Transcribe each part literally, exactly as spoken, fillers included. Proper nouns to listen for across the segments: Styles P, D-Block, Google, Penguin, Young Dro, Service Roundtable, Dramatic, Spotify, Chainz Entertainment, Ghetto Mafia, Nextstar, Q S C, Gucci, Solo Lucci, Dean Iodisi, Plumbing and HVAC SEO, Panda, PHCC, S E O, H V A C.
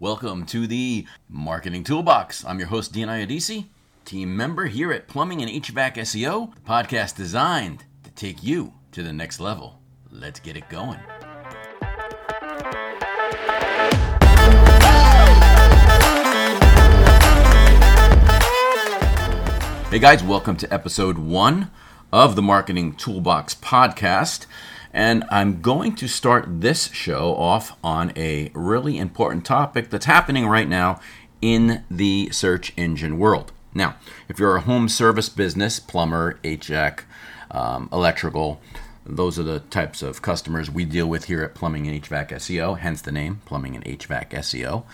Welcome to the Marketing Toolbox. I'm your host, Dean Iodisi, team member here at Plumbing and H V A C S E O, the podcast designed to take you to the next level. Let's get it going. Hey guys, welcome to episode one of the Marketing Toolbox podcast. And I'm going to start this show off on a really important topic that's happening right now in the search engine world. Now, if you're a home service business, plumber, H V A C, um, electrical, those are the types of customers we deal with here at Plumbing and H V A C S E O, hence the name, Plumbing and H V A C S E O.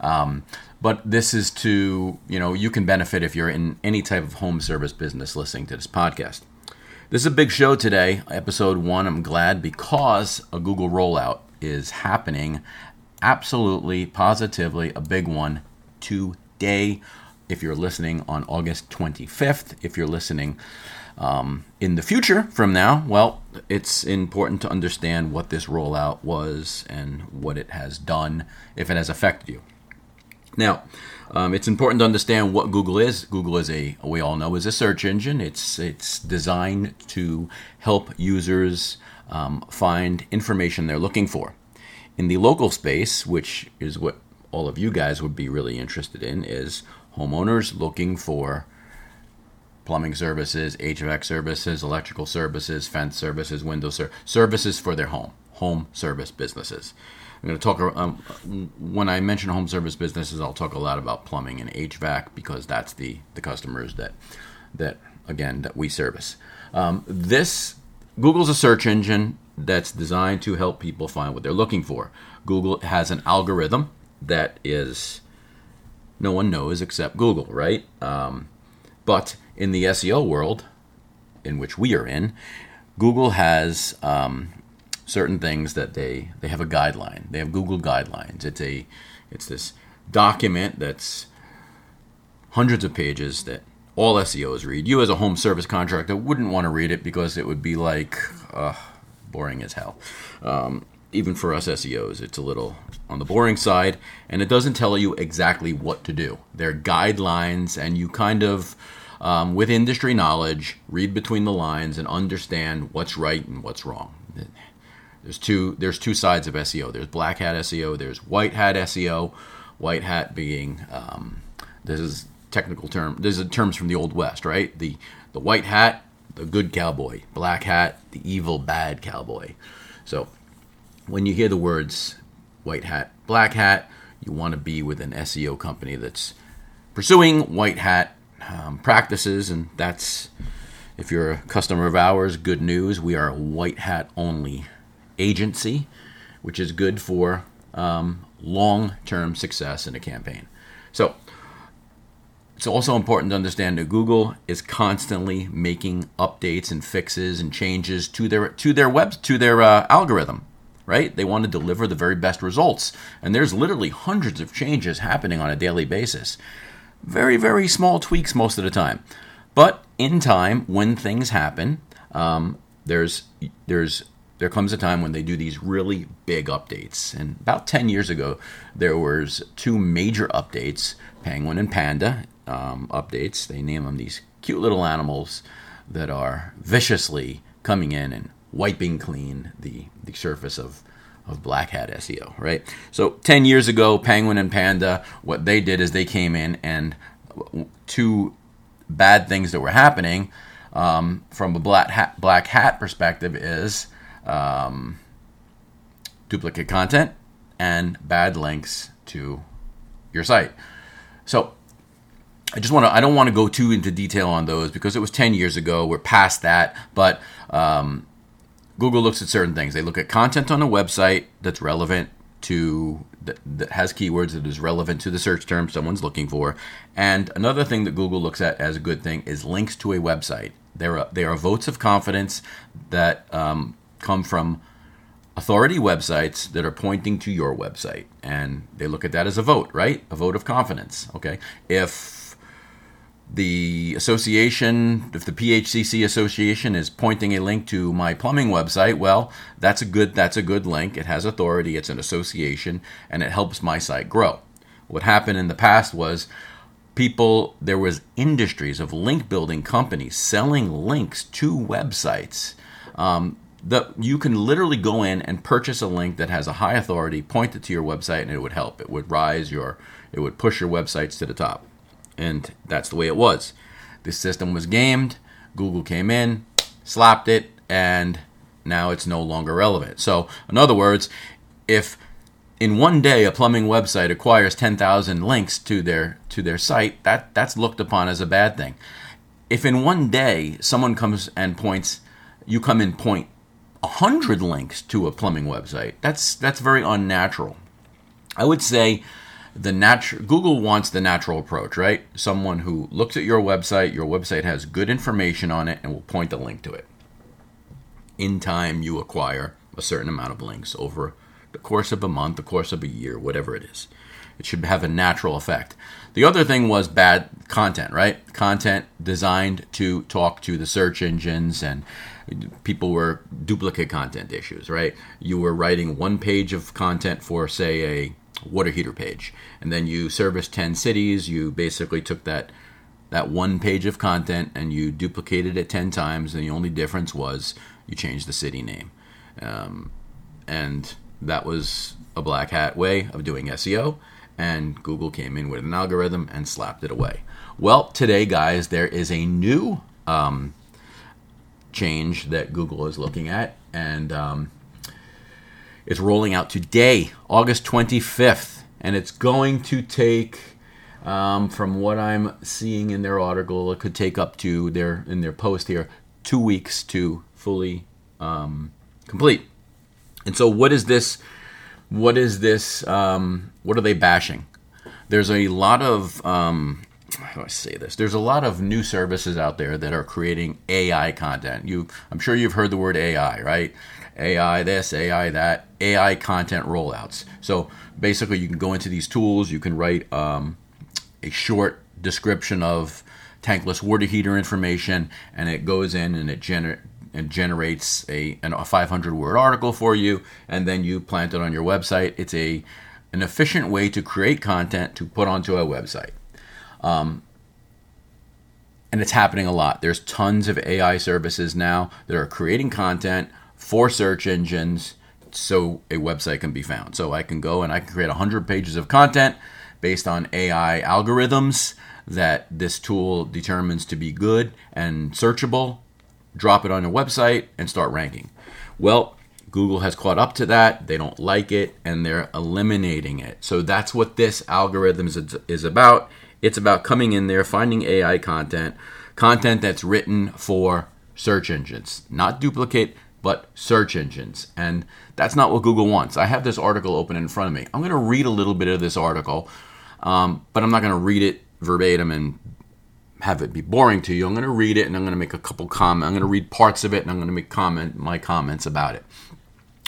Um, but this is to, you know, you can benefit if you're in any type of home service business listening to this podcast. This is a big show today, episode one, I'm glad, because a Google rollout is happening, absolutely, positively, a big one today. If you're listening on August twenty-fifth, if you're listening um, in the future from now, well, it's important to understand what this rollout was and what it has done, if it has affected you. Now, um, it's important to understand what Google is. Google is a, we all know, is a search engine. It's it's designed to help users um, find information they're looking for. In the local space, which is what all of you guys would be really interested in, is homeowners looking for plumbing services, H V A C services, electrical services, fence services, window ser- services for their home, home service businesses. I'm going to talk, um, when I mention home service businesses, I'll talk a lot about plumbing and H V A C because that's the, the customers that, that again, that we service. Um, this, Google's a search engine that's designed to help people find what they're looking for. Google has an algorithm that is, no one knows except Google, right? Um, but in the S E O world, in which we are in, Google has... Um, certain things that they, they have a guideline. They have Google guidelines. It's a it's this document that's hundreds of pages that all S E Os read. You as a home service contractor wouldn't want to read it because it would be like uh, boring as hell. Um, even for us S E Os, it's a little on the boring side, and it doesn't tell you exactly what to do. They're guidelines, and you kind of, um, with industry knowledge, read between the lines and understand what's right and what's wrong. There's two There's two sides of S E O. There's black hat S E O. There's white hat S E O. White hat being, um, this is technical term. This is terms from the Old West, right? The the white hat, the good cowboy. Black hat, the evil, bad cowboy. So when you hear the words white hat, black hat, you want to be with an S E O company that's pursuing white hat um, practices, and that's, if you're a customer of ours, good news. We are a white hat only agency, which is good for um, long-term success in a campaign. So it's also important to understand that Google is constantly making updates and fixes and changes to their to their web to their uh, algorithm, right? They want to deliver the very best results, and there's literally hundreds of changes happening on a daily basis. Very, very small tweaks most of the time, but in time, when things happen, um, there's there's There comes a time when they do these really big updates. And about ten years ago, there was two major updates, Penguin and Panda um, updates. They name them these cute little animals that are viciously coming in and wiping clean the, the surface of, of black hat S E O, right? So ten years ago, Penguin and Panda, what they did is they came in and two bad things that were happening um, from a black hat, black hat perspective is... Um, duplicate content and bad links to your site. So I just want to, I don't want to go too into detail on those because it was ten years ago. We're past that, but um, Google looks at certain things. They look at content on a website that's relevant to, that, that has keywords that is relevant to the search term someone's looking for. And another thing that Google looks at as a good thing is links to a website. There are, there are votes of confidence that, um, come from authority websites that are pointing to your website, and they look at that as a vote, right? A vote of confidence, okay? If the association, if the P H C C association is pointing a link to my plumbing website, well, that's a good that's a good link. It has authority, it's an association, and it helps my site grow. What happened in the past was people, there was industries of link building companies selling links to websites. Um, the, you can literally go in and purchase a link that has a high authority, point it to your website, and it would help. It would rise your, it would push your websites to the top. And that's the way it was. This system was gamed. Google came in, slapped it, and now it's no longer relevant. So, in other words, if in one day a plumbing website acquires ten thousand links to their to their site, that, that's looked upon as a bad thing. If in one day someone comes and points, you come and point one hundred links to a plumbing website, that's that's very unnatural. I would say the natural Google wants the natural approach, right? Someone who looks at your website, your website has good information on it, and will point the link to it. In time, you acquire a certain amount of links over the course of a month, the course of a year, whatever it is. It should have a natural effect. The other thing was bad content, right? Content designed to talk to the search engines, and people were duplicate content issues, right? You were writing one page of content for, say, a water heater page, and then you serviced ten cities. You basically took that that one page of content and you duplicated it ten times, and the only difference was you changed the city name. Um, and that was a black hat way of doing S E O, and Google came in with an algorithm and slapped it away. Well, today, guys, there is a new um, change that Google is looking at, and um, it's rolling out today, August twenty-fifth, and it's going to take, um, from what I'm seeing in their article, it could take up to, their in their post here, two weeks to fully um, complete. And so what is this, what is this, um, what are they bashing? There's a lot of, um, how do I say this? There's a lot of new services out there that are creating A I content. You, I'm sure you've heard the word A I, right? A I this, A I that, A I content rollouts. So basically you can go into these tools, you can write um, a short description of tankless water heater information, and it goes in and it gener- and generates a an, a five hundred word article for you, and then you plant it on your website. It's a an efficient way to create content to put onto a website. Um, and it's happening a lot. There's tons of A I services now that are creating content for search engines so a website can be found. So I can go and I can create one hundred pages of content based on A I algorithms that this tool determines to be good and searchable, drop it on a website, and start ranking. Well, Google has caught up to that. They don't like it, and they're eliminating it. So that's what this algorithm is, is about. It's about coming in there, finding A I content, content that's written for search engines, not duplicate, but search engines. And that's not what Google wants. I have this article open in front of me. I'm going to read a little bit of this article, um, but I'm not going to read it verbatim and have it be boring to you. I'm going to read it and I'm going to make a couple comments. I'm going to read parts of it and I'm going to make comment my comments about it.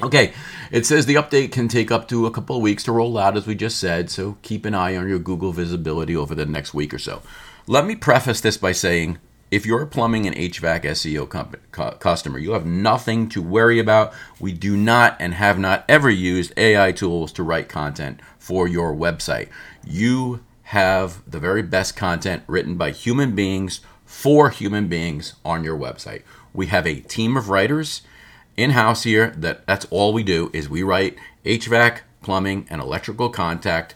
Okay, it says the update can take up to a couple of weeks to roll out, as we just said, so keep an eye on your Google visibility over the next week or so. Let me preface this by saying, if you're a plumbing and H V A C S E O company, cu- customer, you have nothing to worry about. We do not and have not ever used A I tools to write content for your website. You have the very best content written by human beings for human beings on your website. We have a team of writers in-house here that that's all we do is we write H V A C, plumbing, and electrical content,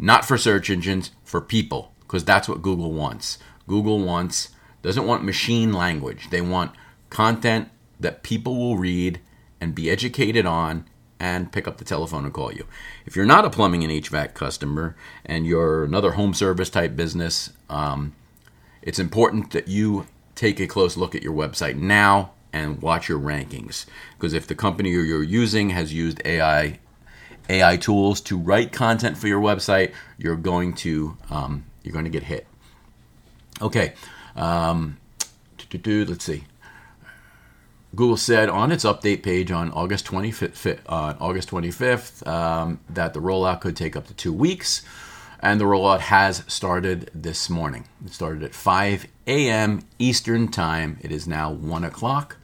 not for search engines, for people, because that's what Google wants. Google wants... doesn't want machine language. They want content that people will read and be educated on and pick up the telephone and call you. If you're not a plumbing and H V A C customer and you're another home service type business, um, it's important that you take a close look at your website now and watch your rankings. Because if the company you're using has used A I, A I tools to write content for your website, you're going to um, you're going to get hit. Okay. Um, let's see. Google said on its update page on August twenty-fifth, on August twenty-fifth um, that the rollout could take up to two weeks, and the rollout has started this morning. It started at five a.m. Eastern time. It is now one o'clock.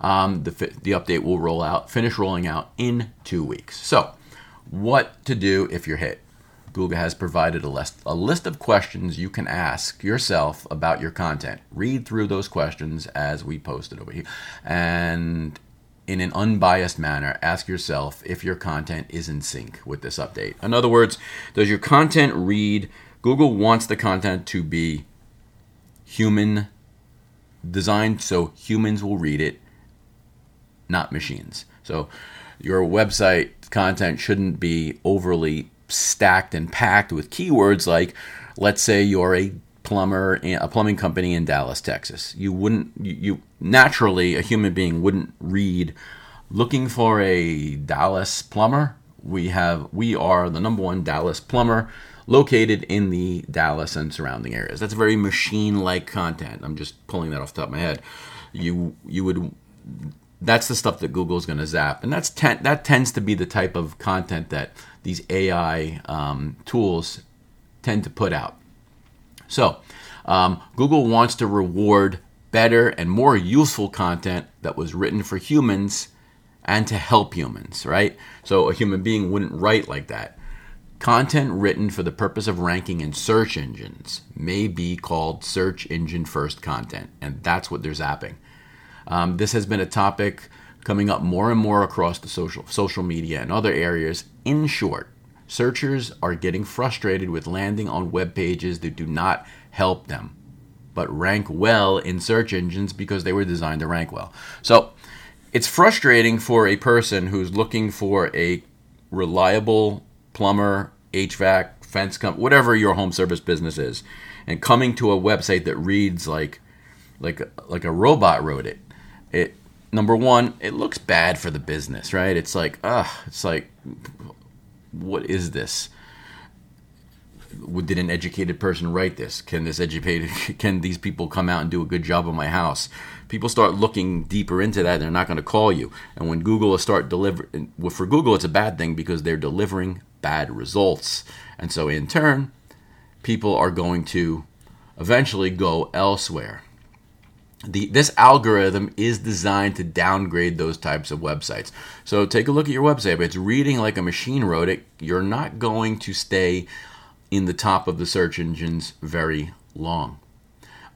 Um, the the update will roll out, finish rolling out in two weeks. So, what to do if you're hit? Google has provided a list, a list of questions you can ask yourself about your content. Read through those questions as we posted over here. And in an unbiased manner, ask yourself if your content is in sync with this update. In other words, does your content read? Google wants the content to be human designed so humans will read it, not machines. So your website content shouldn't be overly stacked and packed with keywords like, let's say you're a plumber, a plumbing company in Dallas, Texas. You wouldn't, you, you naturally, a human being wouldn't read, looking for a Dallas plumber. We have, we are the number one Dallas plumber located in the Dallas and surrounding areas. That's very machine-like content. I'm just pulling that off the top of my head. You, you would, that's the stuff that Google's going to zap, and that's ten, that tends to be the type of content that these A I um, tools tend to put out. So um, Google wants to reward better and more useful content that was written for humans and to help humans, right? So a human being wouldn't write like that. Content written for the purpose of ranking in search engines may be called search engine first content, and that's what they're zapping. Um, this has been a topic coming up more and more across the social social media and other areas. In short, searchers are getting frustrated with landing on web pages that do not help them, but rank well in search engines because they were designed to rank well. So it's frustrating for a person who's looking for a reliable plumber, H V A C, fence company, whatever your home service business is, and coming to a website that reads like like like a robot wrote it. It number one, it looks bad for the business, right? It's like, ugh, it's like, what is this? Did an educated person write this? Can this educated, can these people come out and do a good job on my house? People start looking deeper into that, and they're not going to call you. And when Google start deliver, well, for Google, it's a bad thing because they're delivering bad results. And so in turn, people are going to eventually go elsewhere. The, this algorithm is designed to downgrade those types of websites. So take a look at your website. If it's reading like a machine wrote it, you're not going to stay in the top of the search engines very long.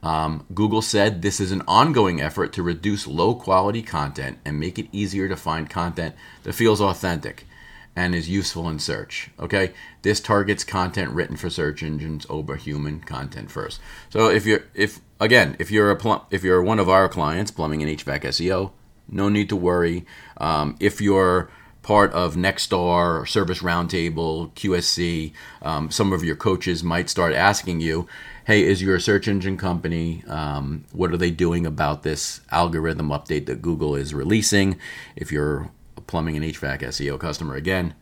Um, Google said this is an ongoing effort to reduce low-quality content and make it easier to find content that feels authentic and is useful in search. Okay, this targets content written for search engines over human content first. So if you're, if again, if you're a plum, if you're one of our clients, Plumbing and H V A C S E O, no need to worry. Um, if you're part of Nextstar, Service Roundtable, Q S C, um, some of your coaches might start asking you, hey, is your search engine company, um, what are they doing about this algorithm update that Google is releasing? If you're a Plumbing and H V A C S E O customer, again,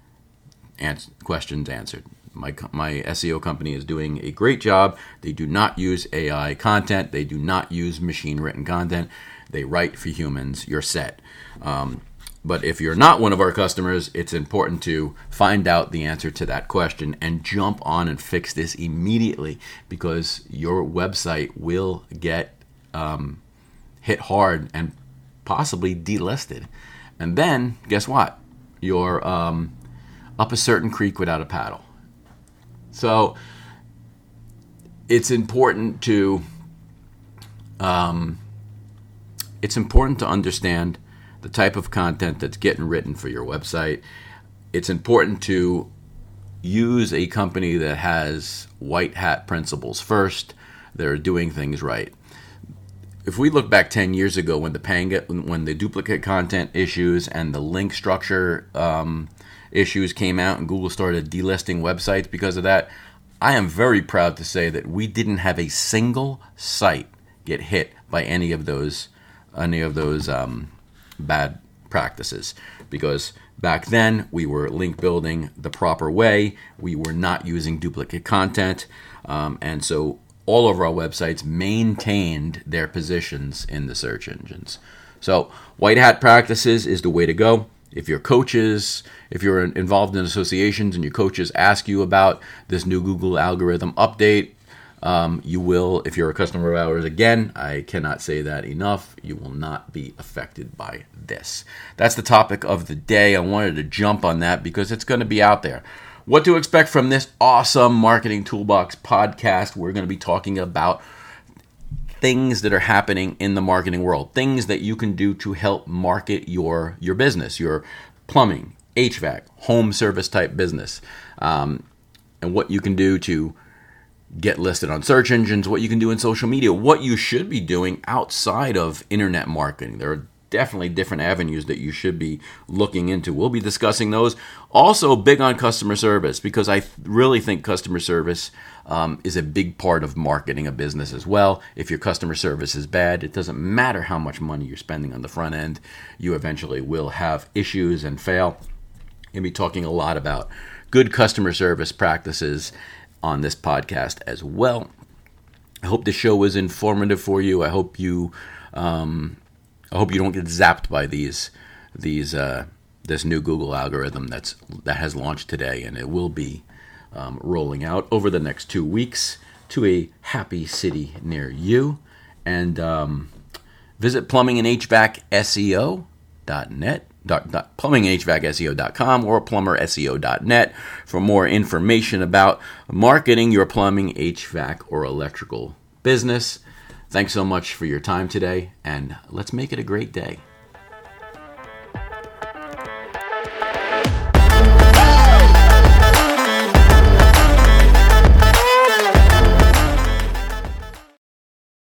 ans- questions answered. My my S E O company is doing a great job. They do not use A I content. They do not use machine-written content. They write for humans. You're set. Um, but if you're not one of our customers, it's important to find out the answer to that question and jump on and fix this immediately, because your website will get um, hit hard and possibly delisted. And then, guess what? You're um, up a certain creek without a paddle. So it's important to um, it's important to understand the type of content that's getting written for your website. It's important to use a company that has white hat principles first. They're doing things right. If we look back ten years ago when the Panga, when the duplicate content issues and the link structure um, issues came out and Google started delisting websites because of that, I am very proud to say that we didn't have a single site get hit by any of those any of those um, bad practices, because back then we were link building the proper way. We were not using duplicate content, um, and so all of our websites maintained their positions in the search engines. So white hat practices is the way to go. If your coaches, if you're involved in associations and your coaches ask you about this new Google algorithm update, um, you will, if you're a customer of ours, again, I cannot say that enough, you will not be affected by this. That's the topic of the day. I wanted to jump on that because it's going to be out there. what to expect from this awesome Marketing Toolbox podcast. We're going to be talking about things that are happening in the marketing world, things that you can do to help market your, your business, your plumbing, H V A C, home service type business, um, and what you can do to get listed on search engines, what you can do in social media, what you should be doing outside of internet marketing. There are definitely different avenues that you should be looking into. We'll be discussing those. Also big on customer service, because I really think customer service um, is a big part of marketing a business as well. If your customer service is bad, it doesn't matter how much money you're spending on the front end, you eventually will have issues and fail. We'll be talking a lot about good customer service practices on this podcast as well. I hope the show was informative for you. I hope you, um, I hope you don't get zapped by these, these, uh, this new Google algorithm that's that has launched today, and it will be um, rolling out over the next two weeks to a happy city near you. And um, visit plumbing and H V A C S E O dot net. plumbing H V A C S E O dot com or plumber S E O dot net for more information about marketing your plumbing, H V A C, or electrical business. Thanks so much for your time today, and let's make it a great day.